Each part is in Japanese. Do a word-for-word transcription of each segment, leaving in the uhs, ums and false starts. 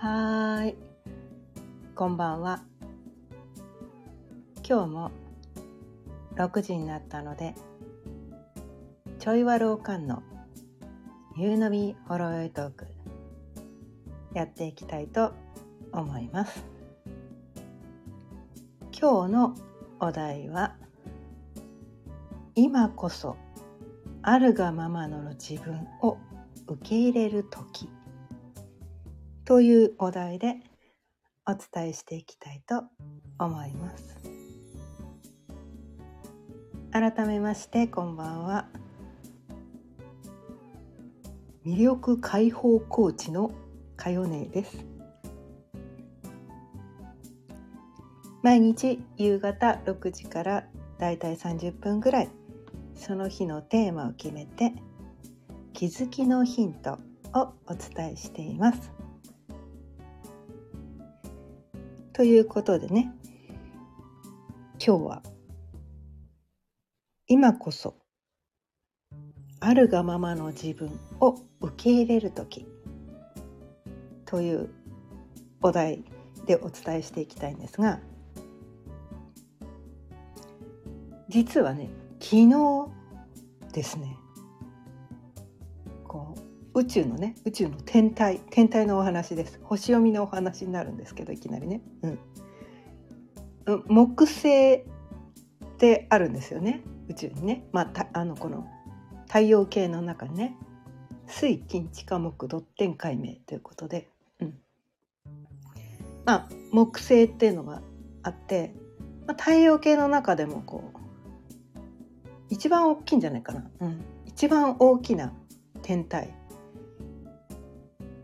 はーい、こんばんは。今日もろくじになったので、ちょいわろうかんの夕飲みほろよいトークやっていきたいと思います。今日のお題は、今こそあるがままの自分を受け入れる時というお題でお伝えしていきたいと思います。改めましてこんばんは。魅力解放コーチのかよねです。毎日夕方ろくじからだいたいさんじゅっぷんぐらい、その日のテーマを決めて気づきのヒントをお伝えしています。ということでね、今日は今こそあるがままの自分を受け入れるときというお題でお伝えしていきたいんですが、実はね、昨日ですね、こう宇宙のね宇宙の天体天体のお話です。星読みのお話になるんですけど、いきなりね、うん、木星ってあるんですよね、宇宙にね。まあ、たあのこの太陽系の中にね、水金地火木土天海明ということで、うん、まあ木星っていうのがあって、まあ、太陽系の中でもこう一番大きいんじゃないかな、うん、一番大きな天体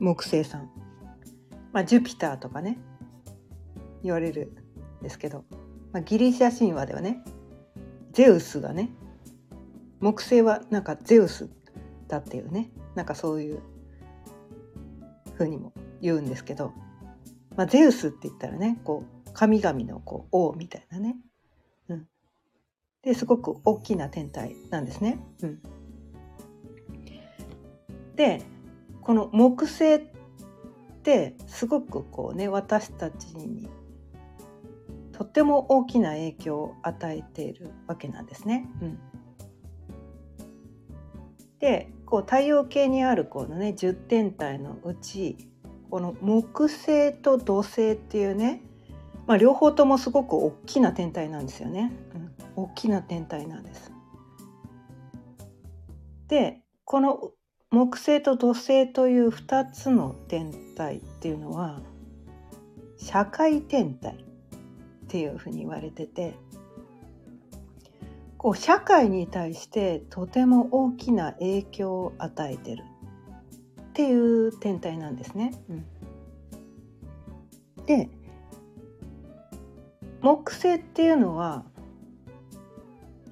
木星さん、まあ、ジュピターとかね言われるんですけど、まあ、ギリシャ神話ではね、ゼウスがね、木星はなんかゼウスだっていうね、なんかそういう風にも言うんですけど、まあ、ゼウスって言ったらね、こう神々のこう王みたいなね、うん、ですごく大きな天体なんですね、うん、でこの木星ってすごくこうね、私たちにとっても大きな影響を与えているわけなんですね、うん、でこう太陽系にあるこのねじゅう天体のうち、この木星と土星っていうね、まあ、両方ともすごく大きな天体なんですよね、うん、大きな天体なんです。でこの木星と土星というふたつの天体っていうのは社会天体っていうふうに言われてて、こう社会に対してとても大きな影響を与えてるっていう天体なんですね、うん、で木星っていうのは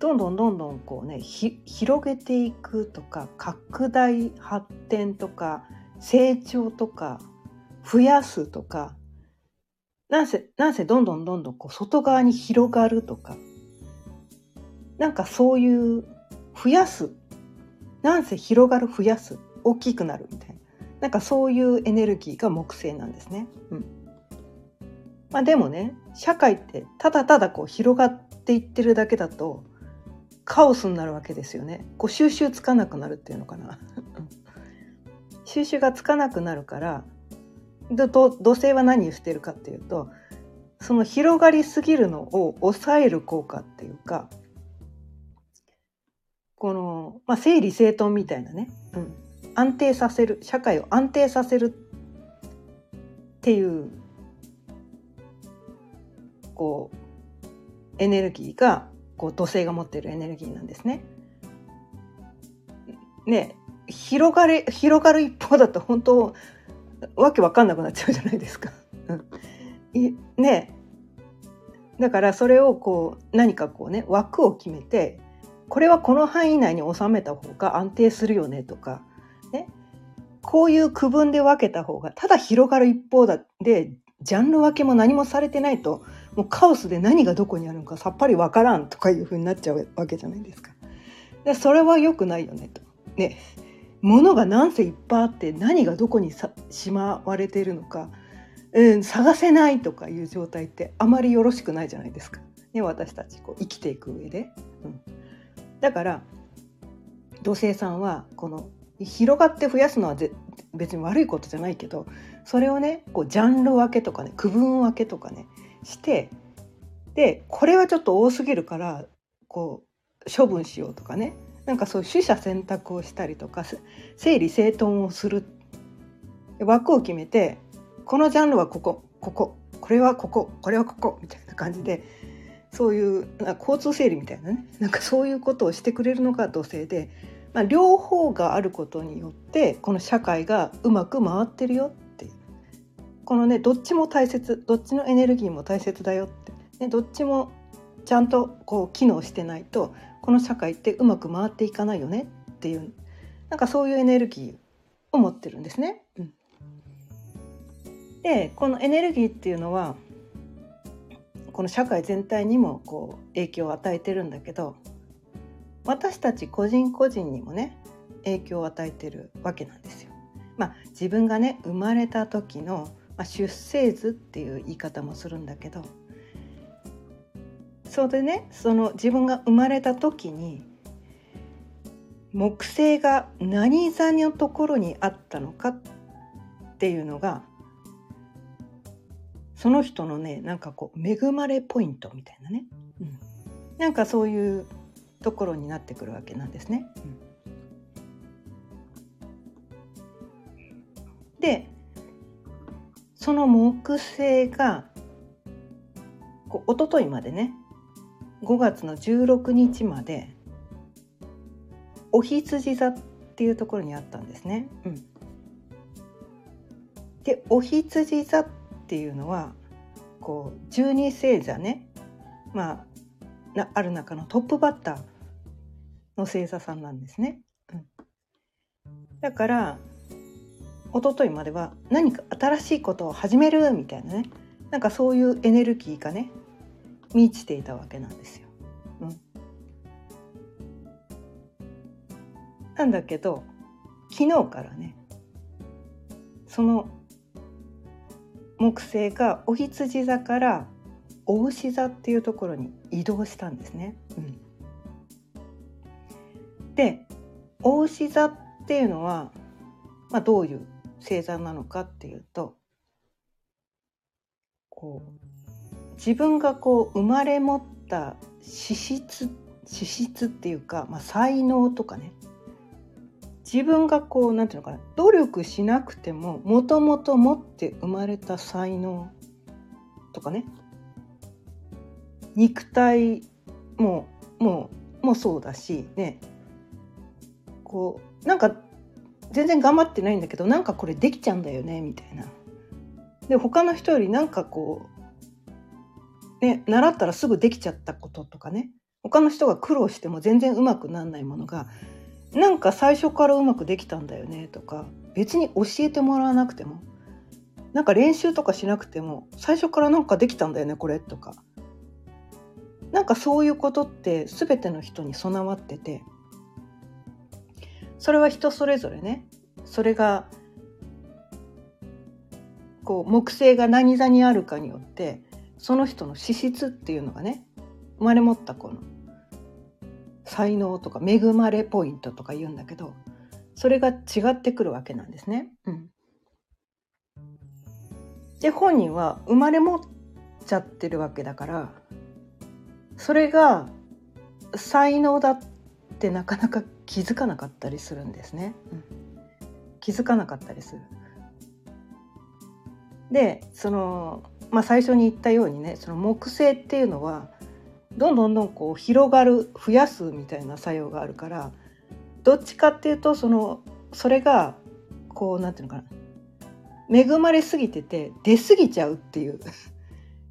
どんどんどんどんこうね、ひ広げていくとか、拡大発展とか成長とか増やすとか、なんせ、なんせどんどんどんどんこう外側に広がるとか、なんかそういう増やす、なんせ広がる、増やす、大きくなるみたいな、なんかそういうエネルギーが木星なんですね、うん、まあでもね、社会ってただただこう広がっていってるだけだとカオスになるわけですよね。こう収集つかなくなるっていうのかな収集がつかなくなるから、土星は何をしているかっていうと、その広がりすぎるのを抑える効果っていうか、この、まあ、整理整頓みたいなね、うん、安定させる、社会を安定させるっていうこうエネルギーが、こう土星が持っているエネルギーなんですね。ね、広がれ広がる一方だと本当わけわかんなくなっちゃうじゃないですか、ね、だからそれをこう何かこうね、枠を決めて、これはこの範囲内に収めた方が安定するよねとか、ね、こういう区分で分けた方が、ただ広がる一方だでジャンル分けも何もされてないと、もうカオスで何がどこにあるのかさっぱりわからんとかいう風になっちゃうわけじゃないですか。でそれは良くないよねとね、物が何せいっぱいあって、何がどこにさしまわれているのか、うん、探せないとかいう状態ってあまりよろしくないじゃないですか、ね、私たちこう生きていく上で、うん、だから土星さんはこの広がって増やすのは別に悪いことじゃないけど、それをねこうジャンル分けとかね区分分けとかねして、でこれはちょっと多すぎるからこう処分しようとかね、なんかそういう取捨選択をしたりとか整理整頓をする、枠を決めてこのジャンルはこここここれはこここれはここみたいな感じで、そういう交通整理みたいなね、なんかそういうことをしてくれるのが土星で、まあ、両方があることによってこの社会がうまく回ってるよっていう、このねどっちも大切、どっちのエネルギーも大切だよって、ね、どっちもちゃんとこう機能してないとこの社会ってうまく回っていかないよねっていう、なんかそういうエネルギーを持ってるんですね、うん。でこのエネルギーっていうのはこの社会全体にもこう影響を与えてるんだけど、私たち個人個人にもね影響を与えてるわけなんですよ。まあ自分がね生まれた時の、まあ、出生図っていう言い方もするんだけど、それでねその自分が生まれた時に木星が何座のところにあったのかっていうのがその人のねなんかこう恵まれポイントみたいなね、うん、なんかそういうところになってくるわけなんですね、うん、でその木星がこう一昨日までねごがつのじゅうろくにちまでお羊座っていうところにあったんですね、うん、でお羊座ってっていうのはこうじゅうに星座ね、まあ、なある中のトップバッターの星座さんなんですね、うん、だから一昨日までは何か新しいことを始めるみたいなね、なんかそういうエネルギーがね満ちていたわけなんですよ、うん、なんだけど昨日からねその木星がお羊座からお牛座っていうところに移動したんですね、うん、でお牛座っていうのは、まあ、どういう星座なのかっていうと、こう自分がこう生まれ持った資質資質っていうか、まあ、才能とかね、自分がこうなんていうのかな、努力しなくてももともと持って生まれた才能とかね、肉体ももうもそうだしね、こうなんか全然頑張ってないんだけどなんかこれできちゃうんだよねみたいな、で他の人よりなんかこうね習ったらすぐできちゃったこととかね、他の人が苦労しても全然うまくならないものがなんか最初からうまくできたんだよねとか、別に教えてもらわなくてもなんか練習とかしなくても最初からなんかできたんだよねこれとか、なんかそういうことって全ての人に備わってて、それは人それぞれね、それがこう木星が何座にあるかによってその人の資質っていうのがね、生まれ持ったこの才能とか恵まれポイントとか言うんだけど、それが違ってくるわけなんですね、うん、で本人は生まれ持っちゃってるわけだから、それが才能だってなかなか気づかなかったりするんですね、うん、気づかなかったりする。でその、まあ、最初に言ったようにね、その木星っていうのはどんどんどんこう広がる増やすみたいな作用があるから、どっちかっていうとそのそれがこうなんていうのかな、恵まれすぎてて出すぎちゃうっていう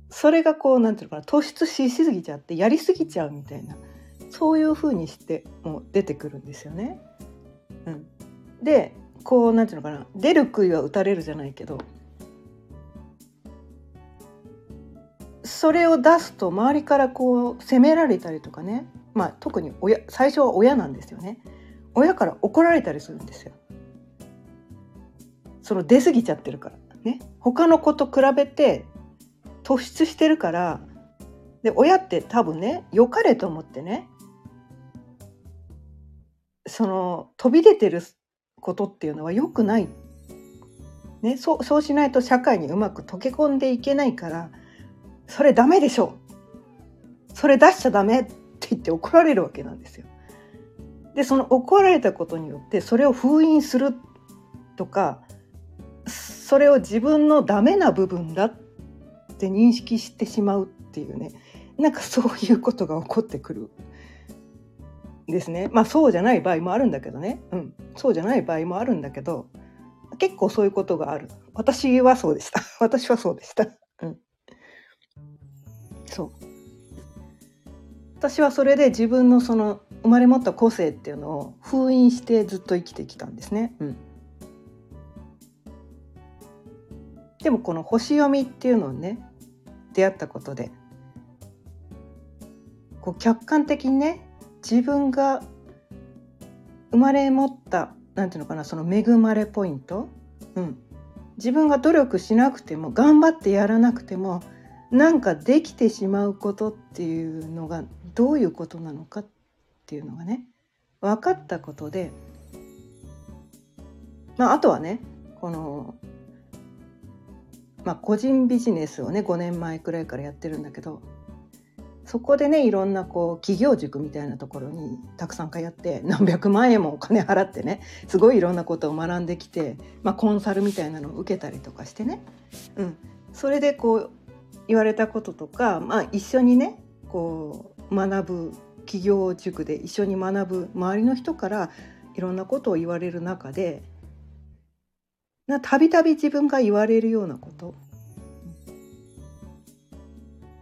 それがこうなんていうのかな、突出しすぎちゃってやりすぎちゃうみたいな、そういう風にしてもう出てくるんですよね、うん、でこうなんていうのかな、出る杭は打たれるじゃないけど、それを出すと周りからこう責められたりとかね、まあ、特に親、最初は親なんですよね、親から怒られたりするんですよ、その出過ぎちゃってるから。ね、他の子と比べて突出してるから、で親って多分ね、良かれと思ってね、その飛び出てることっていうのは良くない、ね、そう、そうしないと社会にうまく溶け込んでいけないから、それダメでしょ、それ出しちゃダメって言って怒られるわけなんですよ。でその怒られたことによってそれを封印するとか、それを自分のダメな部分だって認識してしまうっていうね、なんかそういうことが起こってくるですね。まあそうじゃない場合もあるんだけどね、うん、そうじゃない場合もあるんだけど、結構そういうことがある。私はそうでした。私はそうでした。うん、そう。私はそれで自分のその生まれ持った個性っていうのを封印してずっと生きてきたんですね。うん。でもこの星読みっていうのをね、出会ったことで、こう客観的にね、自分が生まれ持ったなんていうのかな、その恵まれポイント、うん、自分が努力しなくても頑張ってやらなくてもなんかできてしまうことっていうのがどういうことなのかっていうのがね、分かったことで、まああとはね、このまあ、個人ビジネスをねごねんまえくらいからやってるんだけど、そこでねいろんなこう企業塾みたいなところにたくさん通って何百万円もお金払ってね、すごいいろんなことを学んできて、まあ、コンサルみたいなのを受けたりとかしてね、うん、それでこう言われたこととか、まあ、一緒にねこう学ぶ企業塾で一緒に学ぶ周りの人からいろんなことを言われる中で、たびたび自分が言われるようなこと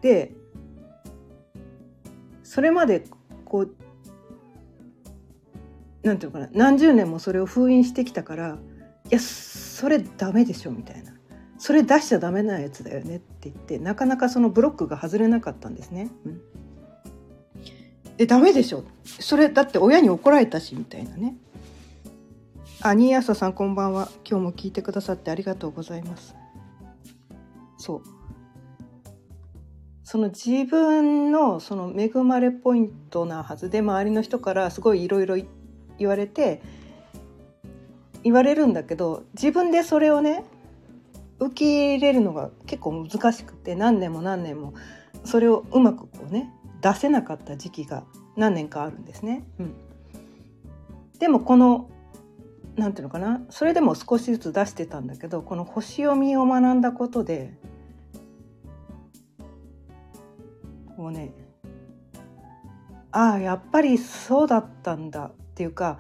で、それまでこうなんていうのかな、何十年もそれを封印してきたから、いやそれダメでしょみたいな、それ出しちゃダメなやつだよねって言って、なかなかそのブロックが外れなかったんですね、うん、でダメでしょそれだって親に怒られたしみたいなね。あ、新朝さんこんばんは。今日も聞いてくださってありがとうございます。そう、その自分のその恵まれポイントなはずで、周りの人からすごいいろいろ言われて言われるんだけど、自分でそれをね受け入れるのが結構難しくて、何年も何年もそれをうまくこうね出せなかった時期が何年かあるんですね、うん、でもこのなんていうのかな、それでも少しずつ出してたんだけど、この星読みを学んだことでこうね、ああやっぱりそうだったんだっていうか、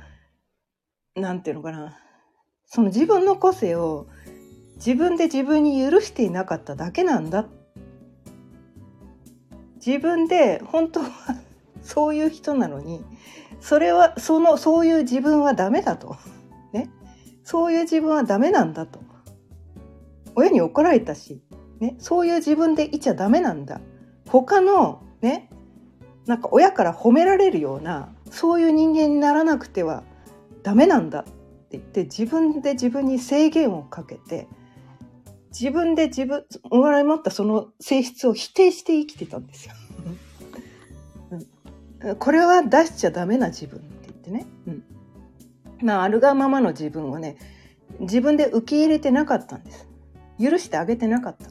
なんていうのかな、その自分の個性を自分で自分に許していなかっただけなんだ、自分で本当はそういう人なのに、それはそのそういう自分はダメだとね、そういう自分はダメなんだと、親に怒られたし、ね、そういう自分でいちゃダメなんだ、他のね、なんか親から褒められるようなそういう人間にならなくてはダメなんだって言って、自分で自分に制限をかけて、自分で自分生まれ持ったその性質を否定して生きてたんですよ、うん、これは出しちゃダメな自分って言ってね、うん、まああるがままの自分をね自分で受け入れてなかったんです。許してあげてなかった。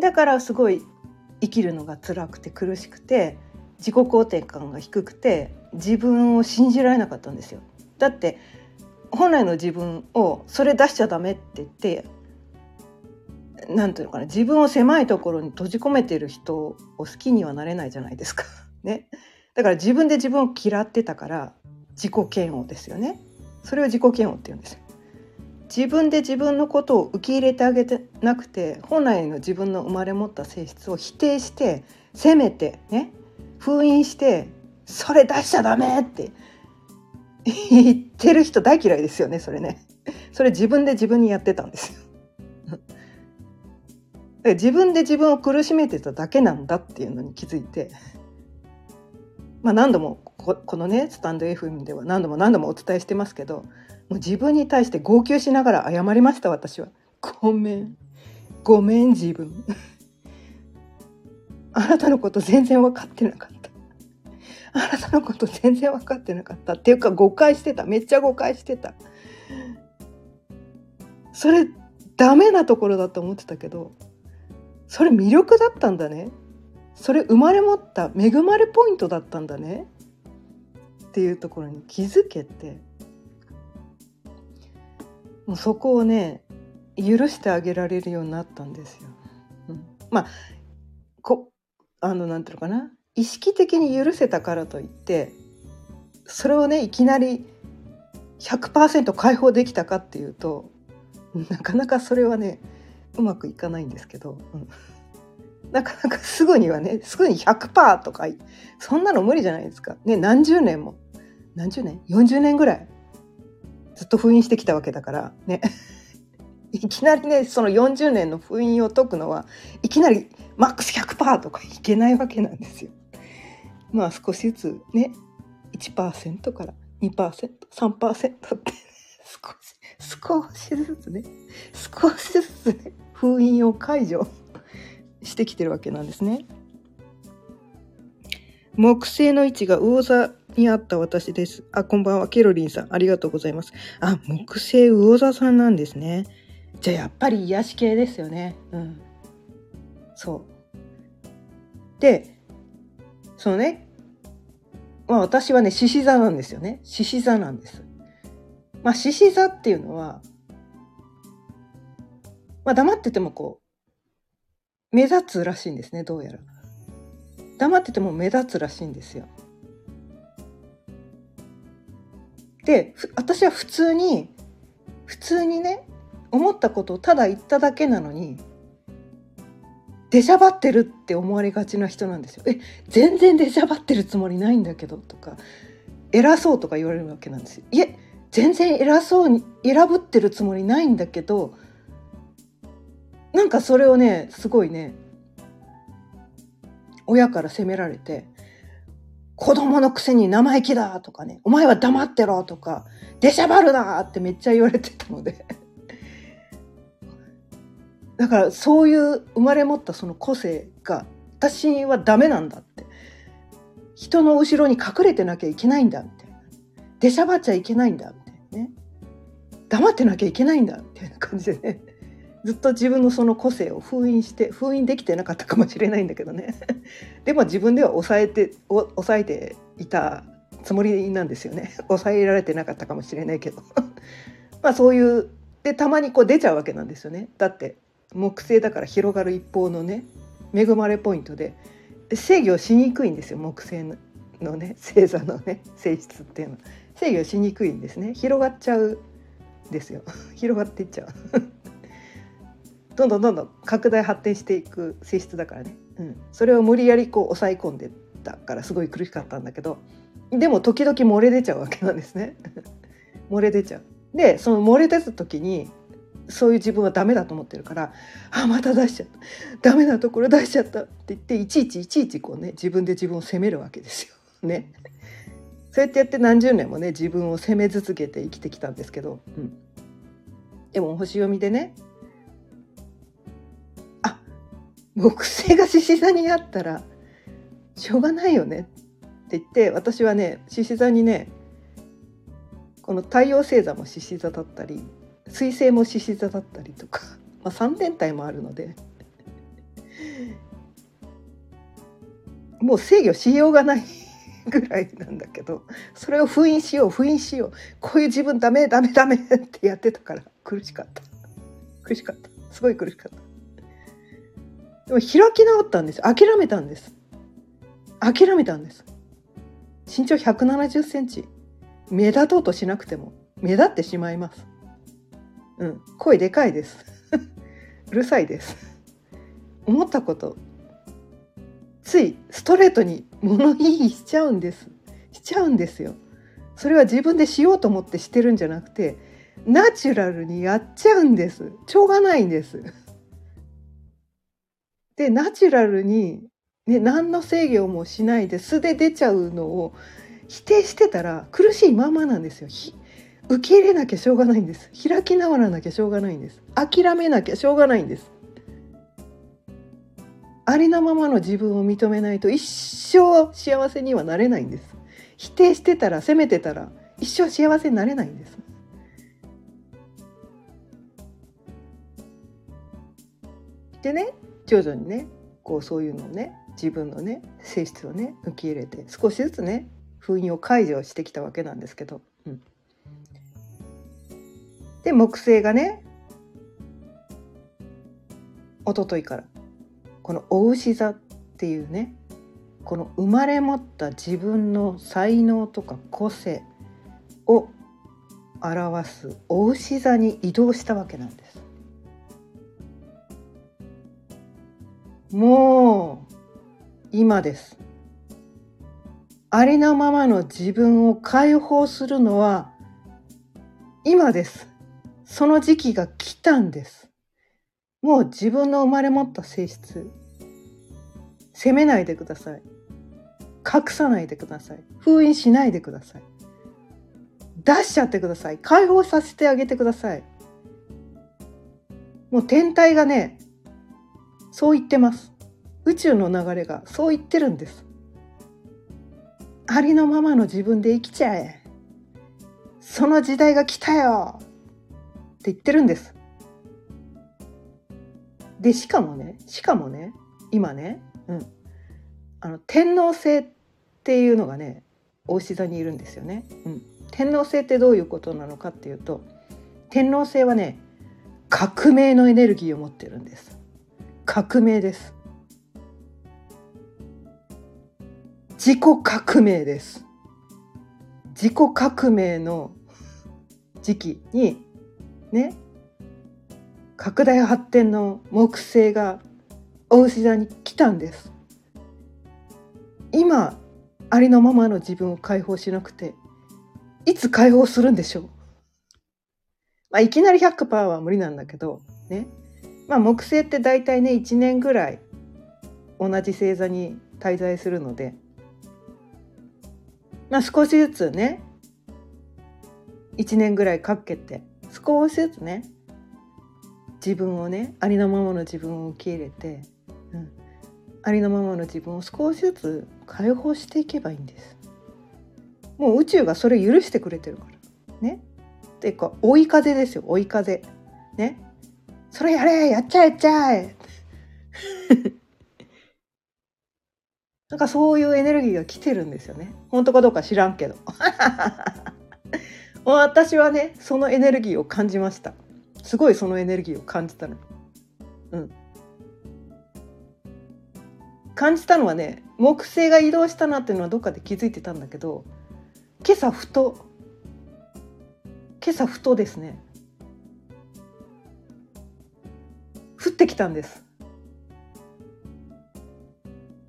だからすごい生きるのが辛くて苦しくて、自己肯定感が低くて、自分を信じられなかったんですよ。だって本来の自分をそれ出しちゃダメって言って、なんていうのかな、自分を狭いところに閉じ込めてる人を好きにはなれないじゃないですかね。だから自分で自分を嫌ってたから自己嫌悪ですよね。それを自己嫌悪って言うんですよ。自分で自分のことを受け入れてあげてなくて、本来の自分の生まれ持った性質を否定して責めてね、封印してそれ出しちゃダメって言ってる人大嫌いですよね。それね、それ自分で自分にやってたんですよ自分で自分を苦しめてただけなんだっていうのに気づいて、まあ、何度も こ, このねスタンド エフエム では何度も何度もお伝えしてますけど、もう自分に対して号泣しながら謝りました。私はごめんごめん自分あなたのこと全然分かってなかった、あなたのこと全然分かってなかったっていうか誤解してた、めっちゃ誤解してた。それダメなところだと思ってたけど、それ魅力だったんだね、それ生まれ持った恵まれポイントだったんだねっていうところに気づけて、もうそこをね許してあげられるようになったんですよ、うん、まあこあのなんていうのかな、意識的に許せたからといってそれをねいきなり ひゃくパーセント 解放できたかっていうと、なかなかそれはねうまくいかないんですけど、うん、なかなかすぐにはねすぐに ひゃくパーセント とかそんなの無理じゃないですか、ね、何十年も何十年よんじゅうねんぐらいずっと封印してきたわけだからねいきなりねそのよんじゅうねんの封印を解くのはいきなりマックス ひゃくパーセント とかいけないわけなんですよ。まあ少しずつね いちパーセント から にパーセント、さんパーセント って少し、少しずつね少しずつね封印を解除してきてるわけなんですね。木星の位置が魚座にあった私です。あ、こんばんは、ケロリンさん、ありがとうございます。あ、木星魚座さんなんですね。じゃあやっぱり癒し系ですよね。うん、そうで、そのね、まあ、私はね獅子座なんですよね。獅子座なんです。まあ獅子座っていうのは、まあ、黙っててもこう目立つらしいんですね。どうやら黙ってても目立つらしいんですよ。で、私は普通に普通にね思ったことをただ言っただけなのに出しゃばってるって思われがちな人なんですよ。え、全然出しゃばってるつもりないんだけどとか、偉そうとか言われるわけなんですよ。いえ、全然偉そうに偉ぶってるつもりないんだけど、なんかそれをねすごいね親から責められて、子供のくせに生意気だとかね、お前は黙ってろとか、出しゃばるなってめっちゃ言われてたのでだからそういう生まれ持ったその個性が私はダメなんだって、人の後ろに隠れてなきゃいけないんだみたいな、出しゃばっちゃいけないんだみたいなね、黙ってなきゃいけないんだみたいな感じでね、ずっと自分のその個性を封印して封印できてなかったかもしれないんだけどねでも自分では抑えて抑えていたつもりなんですよね抑えられてなかったかもしれないけどまあそういうでたまにこう出ちゃうわけなんですよね。だって木星だから広がる一方のね恵まれポイントで制御しにくいんですよ。木星のね星座のね性質っていうのは制御しにくいんですね。広がっちゃうんですよ広がっていっちゃうどんどんどんどん拡大発展していく性質だからね、うん、それを無理やりこう抑え込んでたからすごい苦しかったんだけど、でも時々漏れ出ちゃうわけなんですね漏れ出ちゃう。でその漏れ出す時にそういう自分はダメだと思ってるから、あまた出しちゃったダメなところ出しちゃったって言って、いちいちいちいちこうね自分で自分を責めるわけですよねそうやってやって何十年もね自分を責め続けて生きてきたんですけど、うん、でも星読みでね木星が獅子座にあったらしょうがないよねって言って、私はね獅子座にねこの太陽星座も獅子座だったり水星も獅子座だったりとか、まあ、さんれんたいもあるのでもう制御しようがないぐらいなんだけど、それを封印しよう封印しようこういう自分ダメダメダメってやってたから苦しかった苦しかったすごい苦しかった。でも開き直ったんです。諦めたんです諦めたんです身長ひゃくななじゅっセンチ、目立とうとしなくても目立ってしまいます、うん、声でかいですうるさいです思ったことついストレートに物言いしちゃうんですしちゃうんですよ。それは自分でしようと思ってしてるんじゃなくてナチュラルにやっちゃうんです。しょうがないんです。でナチュラルにね、何の制御もしないで素で出ちゃうのを否定してたら苦しいままなんですよ。受け入れなきゃしょうがないんです。開き直らなきゃしょうがないんです。諦めなきゃしょうがないんです。ありのままの自分を認めないと一生幸せにはなれないんです。否定してたら、責めてたら一生幸せになれないんです。でね、徐々にね、こうそういうのをね、自分のね性質をね受け入れて少しずつね封印を解除してきたわけなんですけど、うん、で木星がね一昨日からこのお牛座っていうね、この生まれ持った自分の才能とか個性を表すお牛座に移動したわけなんです。もう今です。ありのままの自分を解放するのは今です。その時期が来たんです。もう自分の生まれ持った性質、責めないでください。隠さないでください。封印しないでください。出しちゃってください。解放させてあげてください。もう天体がねそう言ってます。宇宙の流れがそう言ってるんです。ありのままの自分で生きちゃえ、その時代が来たよって言ってるんです。でしかもねしかもね今ね、うん、あの天王星っていうのがね牡牛座にいるんですよね、うん、天王星ってどういうことなのかっていうと、天王星はね革命のエネルギーを持ってるんです。革命です。自己革命です。自己革命の時期にね、拡大発展の木星がお牛座に来たんです。今ありのままの自分を解放しなくていつ解放するんでしょう。まあ、いきなり ひゃくパーセント は無理なんだけどね、まあ、木星って大体ねいちねんぐらい同じ星座に滞在するので、まあ、少しずつねいちねんぐらいかけて少しずつね自分をねありのままの自分を受け入れて、うん、ありのままの自分を少しずつ解放していけばいいんです。もう宇宙がそれ許してくれてるからね。っていうか追い風ですよ、追い風ね。それやれ、やっちゃえ、やっちゃえなんかそういうエネルギーが来てるんですよね。本当かどうか知らんけど私はねそのエネルギーを感じました。すごいそのエネルギーを感じたの、うん、感じたのはね木星が移動したなっていうのはどっかで気づいてたんだけど、今朝ふと今朝ふとですね降ってきたんです。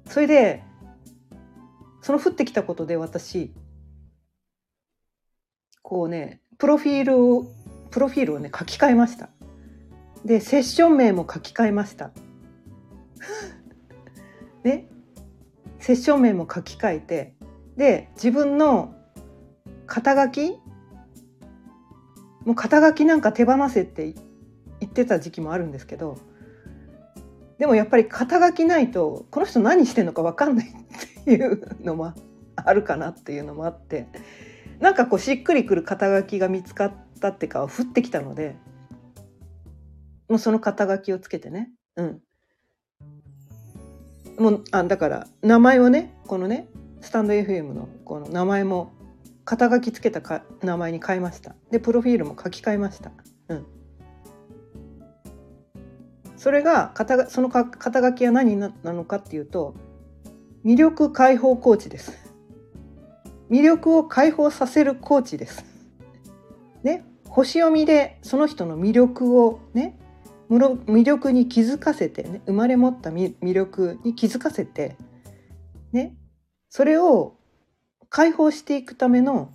それでその降ってきたことで私こうねプロフィールをプロフィールをね書き換えました。でセッション名も書き換えましたね、セッション名も書き換えて、で自分の肩書きもう肩書きなんか手放せって言ってた時期もあるんですけど、でもやっぱり肩書きないとこの人何してんのか分かんないっていうのもあるかなっていうのもあって、なんかこうしっくりくる肩書きが見つかったってか降ってきたので、もうその肩書きをつけてね、うん、もうあだから名前をねこのねスタンド エフエム のこの名前も肩書きつけたか名前に変えました。でプロフィールも書き換えました。うん。それが肩その肩書きは何なのかっていうと、魅力解放コーチです。魅力を解放させるコーチです、ね、星読みでその人の魅力をね魅力に気づかせて、ね、生まれ持った魅力に気づかせて、ね、それを解放していくための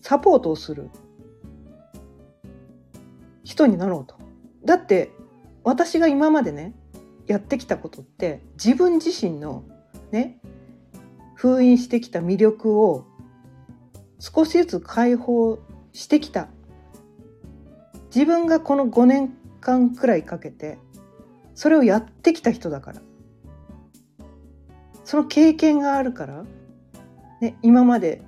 サポートをする人になろうと。だって私が今までねやってきたことって自分自身のね封印してきた魅力を少しずつ解放してきた。自分がこのごねんかんくらいかけてそれをやってきた人だから、その経験があるから、ね、今まで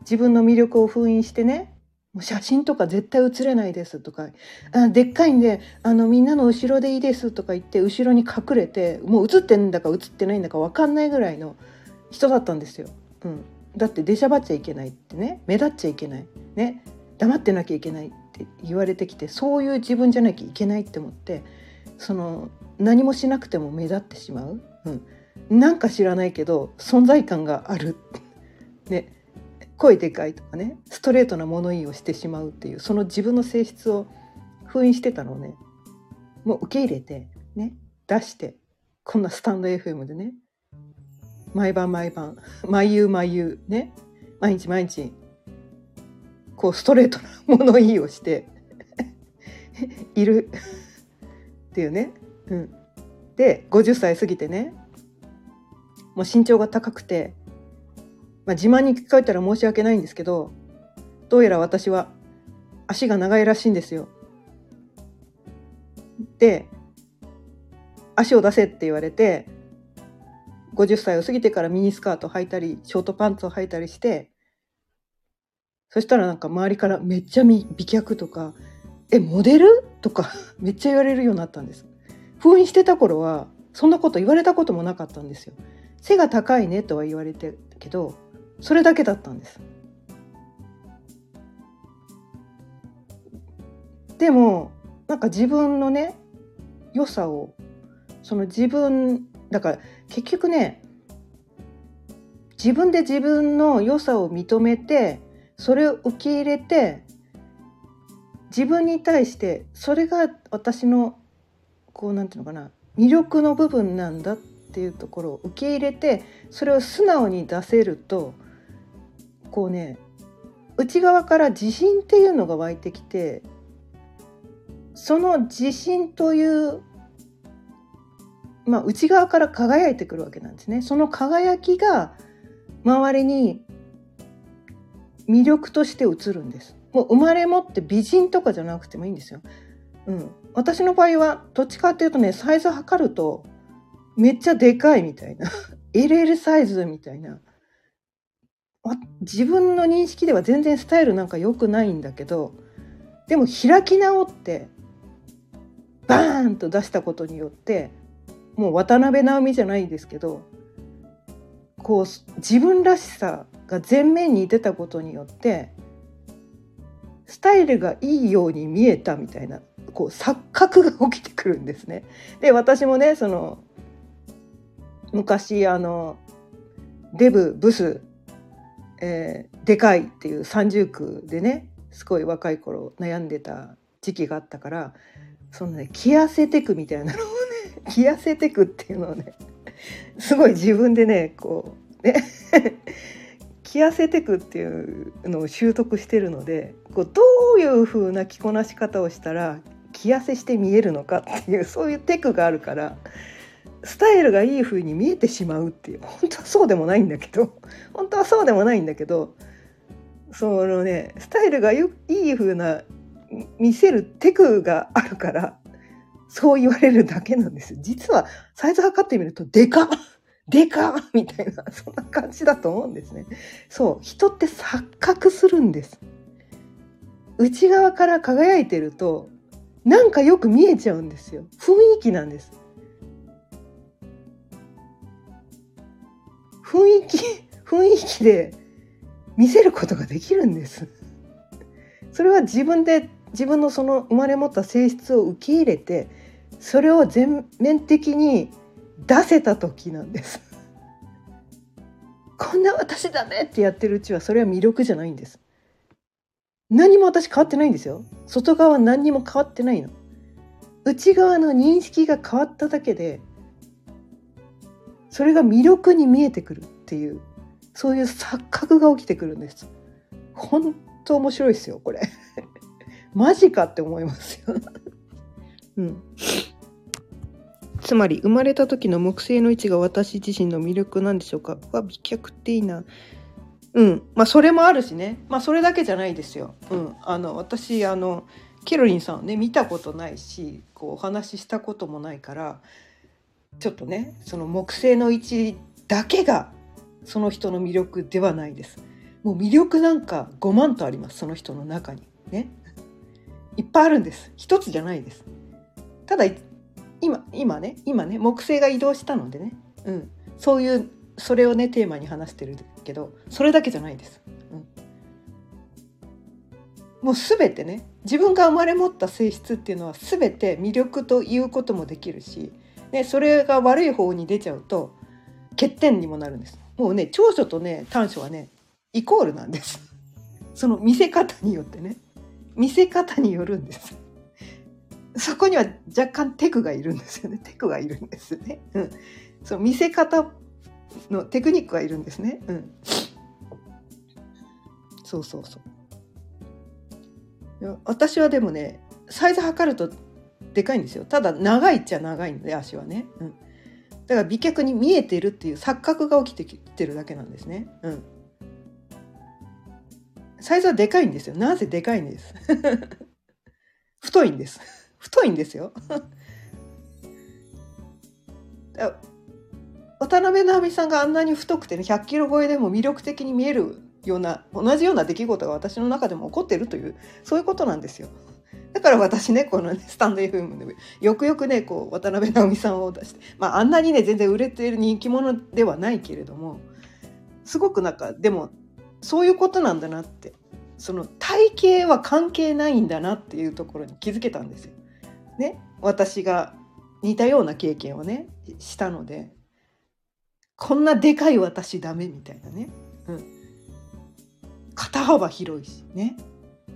自分の魅力を封印してね、もう写真とか絶対写れないですとか、あでっかいんであのみんなの後ろでいいですとか言って後ろに隠れて、もう写ってんだか写ってないんだか分かんないぐらいの人だったんですよ、うん、だって出しゃばっちゃいけないってね、目立っちゃいけない、ね、黙ってなきゃいけないって言われてきて、そういう自分じゃなきゃいけないって思って、その何もしなくても目立ってしまう、うんなんか知らないけど存在感がある、ね、声でかいとかね、ストレートな物言いをしてしまうっていう、その自分の性質を封印してたのをね、もう受け入れて、ね、出して、こんなスタンド エフエム でね、毎晩毎晩毎夕毎夕ね、毎日毎日こうストレートな物言いをしているっていうね、うん、でごじゅっさい過ぎてね、もう身長が高くて、まあ、自慢に聞こえたら申し訳ないんですけど、どうやら私は足が長いらしいんですよ。で、足を出せって言われて、ごじゅっさいを過ぎてからミニスカートを履いたりショートパンツを履いたりして、そしたらなんか周りからめっちゃ美脚とか、えモデルとかめっちゃ言われるようになったんです。封印してた頃はそんなこと言われたこともなかったんですよ。背が高いねとは言われてるけど、それだけだったんです。でもなんか自分のね良さを、その自分だから結局ね、自分で自分の良さを認めて、それを受け入れて、自分に対してそれが私のこうなんていうのかな、魅力の部分なんだっていうところを受け入れて、それを素直に出せると、こうね、内側から自信っていうのが湧いてきて、その自信という、まあ、内側から輝いてくるわけなんですね。その輝きが周りに魅力として映るんです。もう生まれ持って美人とかじゃなくてもいいんですよ。うん、私の場合はどっちかっていうとね、サイズ測るとめっちゃでかいみたいなエルエル サイズみたいな、自分の認識では全然スタイルなんか良くないんだけど、でも開き直ってバーンと出したことによって、もう渡辺直美じゃないですけど、こう自分らしさが前面に出たことによって、スタイルがいいように見えたみたいな、こう錯覚が起きてくるんですね。で私もね、その昔あのデブブス、えー、でかいっていう三重苦でね、すごい若い頃悩んでた時期があったから、そのね着痩せテクみたいなのをね、着痩せテクっていうのをね、すごい自分でねこうね着痩せテクっていうのを習得してるので、こうどういう風な着こなし方をしたら着痩せして見えるのかっていう、そういうテクがあるから、スタイルがいい風に見えてしまうっていう、本当はそうでもないんだけど本当はそうでもないんだけどそのね、スタイルがいい風な見せるテクがあるから、そう言われるだけなんです。実はサイズ測ってみるとでかっでかっみたいな、そんな感じだと思うんですね。そう、人って錯覚するんです。内側から輝いてるとなんかよく見えちゃうんですよ。雰囲気なんです。雰囲気雰囲気で見せることができるんです。それは自分で自分のその生まれ持った性質を受け入れて、それを全面的に出せた時なんです。こんな私だねってやってるうちは、それは魅力じゃないんです。何も私変わってないんですよ。外側は何にも変わってないの。内側の認識が変わっただけで、それが魅力に見えてくるっていう、そういう錯覚が起きてくるんです。本当面白いですよこれマジかって思いますよ、うん、つまり生まれた時の木星の位置が私自身の魅力なんでしょうか。うわ、美脚っていいな。うん、まあそれもあるしね。まあそれだけじゃないですよ。うん、あの私あのケロリンさんをね見たことないし、こうお話ししたこともないから、ちょっとねその木星の位置だけがその人の魅力ではないです。もう魅力なんかごまんとあります。その人の中にね、いっぱいあるんです。一つじゃないです。ただ今今ね今ね木星が移動したのでね、うん、そういうそれをねテーマに話してるけど、それだけじゃないです。うん、もうすべてね、自分が生まれ持った性質っていうのはすべて魅力ということもできるし、ね、それが悪い方に出ちゃうと欠点にもなるんです。もうね長所とね短所はねイコールなんです。その見せ方によってね、見せ方によるんです。そこには若干テクがいるんですよね。テクがいるんですね。うん、その見せ方のテクニックがいるんですね。うん、そうそうそう。私はでもね、サイズ測るとでかいんですよ。ただ長いっちゃ長いんで足はね。うん、だから美脚に見えてるっていう錯覚が起きてきてるだけなんですね。うん、サイズはでかいんですよ。なぜでかいんです。太いんです。太いんですよ。渡辺直美さんがあんなに太くてねひゃっキロ超えでも魅力的に見えるような同じような出来事が私の中でも起こってるというそういうことなんですよ。だから私ねこのねスタンド エフエム でよくよくねこう渡辺直美さんを出して、まあ、あんなにね全然売れてる人気者ではないけれどもすごくなんかでもそういうことなんだなってその体型は関係ないんだなっていうところに気づけたんですよ。ね、私が似たような経験をねしたのでこんなでかい私ダメみたいなね、うん、肩幅広いしね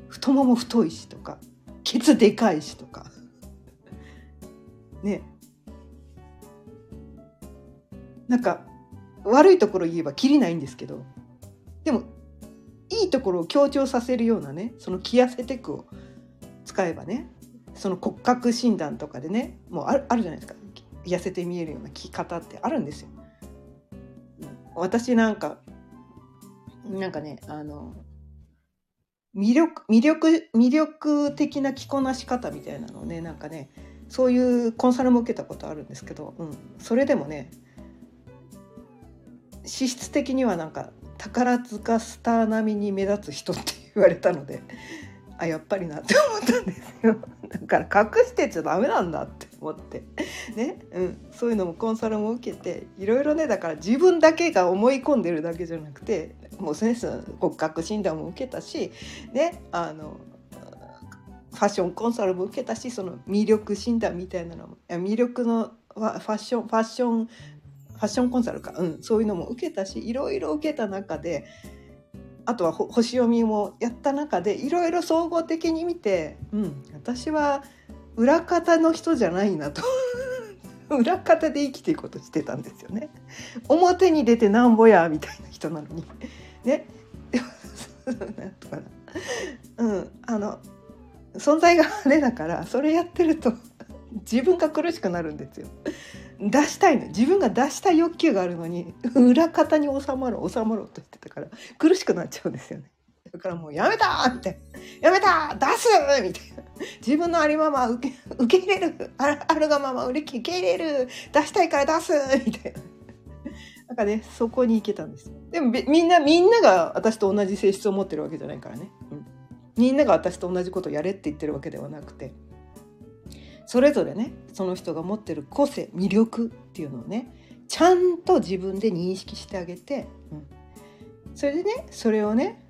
太もも太いしとかケツでかいしとかねなんか悪いところ言えばキリないんですけどでもいいところを強調させるようなねその着痩せテクを使えばねその骨格診断とかでねもうある、あるじゃないですか痩せて見えるような着方ってあるんですよ。私なんかなんかねあの魅力魅力魅力的な着こなし方みたいなのをねなんかねそういうコンサルも受けたことあるんですけど、うん、それでもね資質的にはなんか宝塚スター並みに目立つ人って言われたのであやっぱりなって思ったんですよ。だから隠してちゃダメなんだって思ってね、うん、そういうのもコンサルも受けていろいろねだから自分だけが思い込んでるだけじゃなくてもうセンスの骨格診断も受けたし、ね、あのファッションコンサルも受けたしその魅力診断みたいなのも魅力のファッションファッションファッションコンサルか、うん、そういうのも受けたしいろいろ受けた中であとは星読みもやった中でいろいろ総合的に見て、うん、私は裏方の人じゃないなと裏方で生きていくことしてたんですよね。表に出てなんぼやみたいな人なのにねなんとかな、うん、あの存在があれだからそれやってると自分が苦しくなるんですよ。出したいの自分が出したい欲求があるのに裏方に収まろう収まろうとしてたから苦しくなっちゃうんですよね。だからもうやめたーみたいなやめたー出すーみたいな自分のありまま受け、受け入れるある、あるがまま受け入れる出したいから出すーみたいななんかねそこに行けたんですよ。でもみんなみんなが私と同じ性質を持ってるわけじゃないからね、うん、みんなが私と同じことをやれって言ってるわけではなくてそれぞれねその人が持ってる個性魅力っていうのをねちゃんと自分で認識してあげて、うん、それでねそれをね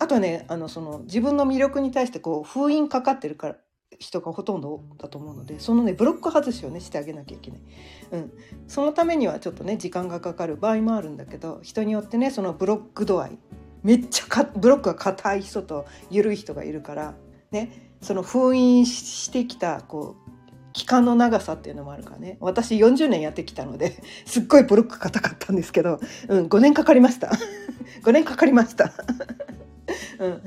あとはねあのその自分の魅力に対してこう封印かかってるから人がほとんどだと思うのでそのねブロック外しをねしてあげなきゃいけない、うん、そのためにはちょっとね時間がかかる場合もあるんだけど人によってねそのブロック度合いめっちゃかブロックが硬い人と緩い人がいるからねその封印してきたこう期間の長さっていうのもあるからね私よんじゅうねんやってきたのですっごいブロック硬かったんですけど、うん、ごねんかかりましたごねんかかりました、うん、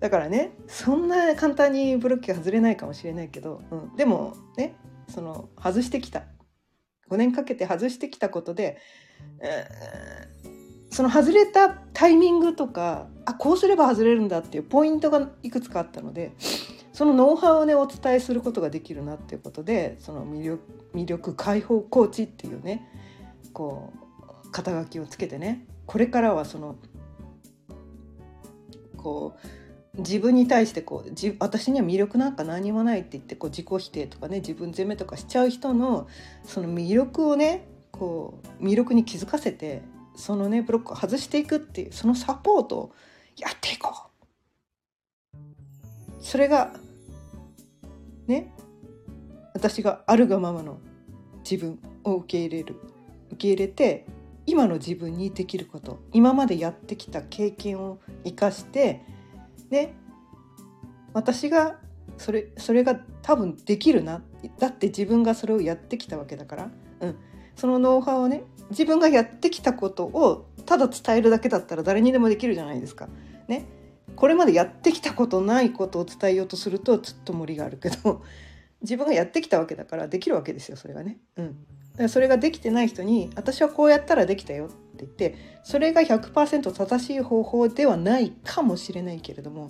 だからね、そんな簡単にブロッキー外れないかもしれないけど、うん、でもね、その外してきた、ごねんかけて外してきたことで、うん、その外れたタイミングとか、あ、こうすれば外れるんだっていうポイントがいくつかあったので、そのノウハウをねお伝えすることができるなっていうことで、その魅力、魅力解放コーチっていうね、こう肩書きをつけてね、これからはそのこう自分に対してこう自私には魅力なんか何もないって言ってこう自己否定とかね、自分責めとかしちゃう人のその魅力をね、こう魅力に気づかせて、そのねブロックを外していくっていう、そのサポートをやっていこう。それがね、私があるがままの自分を受け入れる、受け入れて、今の自分にできること、今までやってきた経験を生かしてね、私がそれ、それが多分できるな、だって自分がそれをやってきたわけだから、うん、そのノウハウをね、自分がやってきたことをただ伝えるだけだったら誰にでもできるじゃないですか、ね、これまでやってきたことないことを伝えようとするとちょっと無理があるけど、自分がやってきたわけだからできるわけですよ、それがね、うん、だからそれができてない人に、私はこうやったらできたよって言って、それが ひゃくパーセント 正しい方法ではないかもしれないけれども、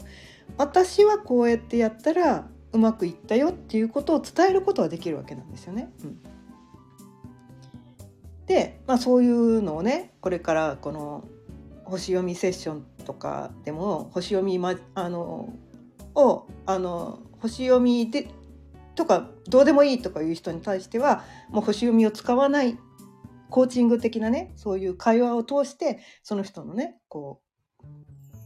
私はこうやってやったらうまくいったよっていうことを伝えることはできるわけなんですよね、うん、で、まあ、そういうのをね、これからこの星読みセッションとかでも、星読み、ま、あのをあの星読みでとかどうでもいいとかいう人に対しては、もう星読みを使わないコーチング的なね、そういう会話を通してその人のねこう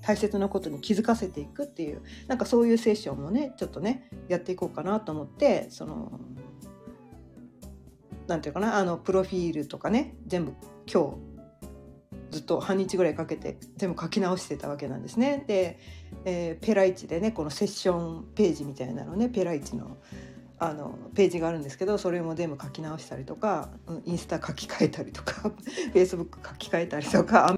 大切なことに気づかせていくっていう、なんかそういうセッションもねちょっとねやっていこうかなと思って、そのなんていうかな、あのプロフィールとかね、全部今日ずっと半日ぐらいかけて全部書き直してたわけなんですね。で、えー、ペライチでね、このセッションページみたいなのね、ペライチのあのページがあるんですけど、それも全部書き直したりとか、インスタ書き換えたりとかフェイスブック書き換えたりとか。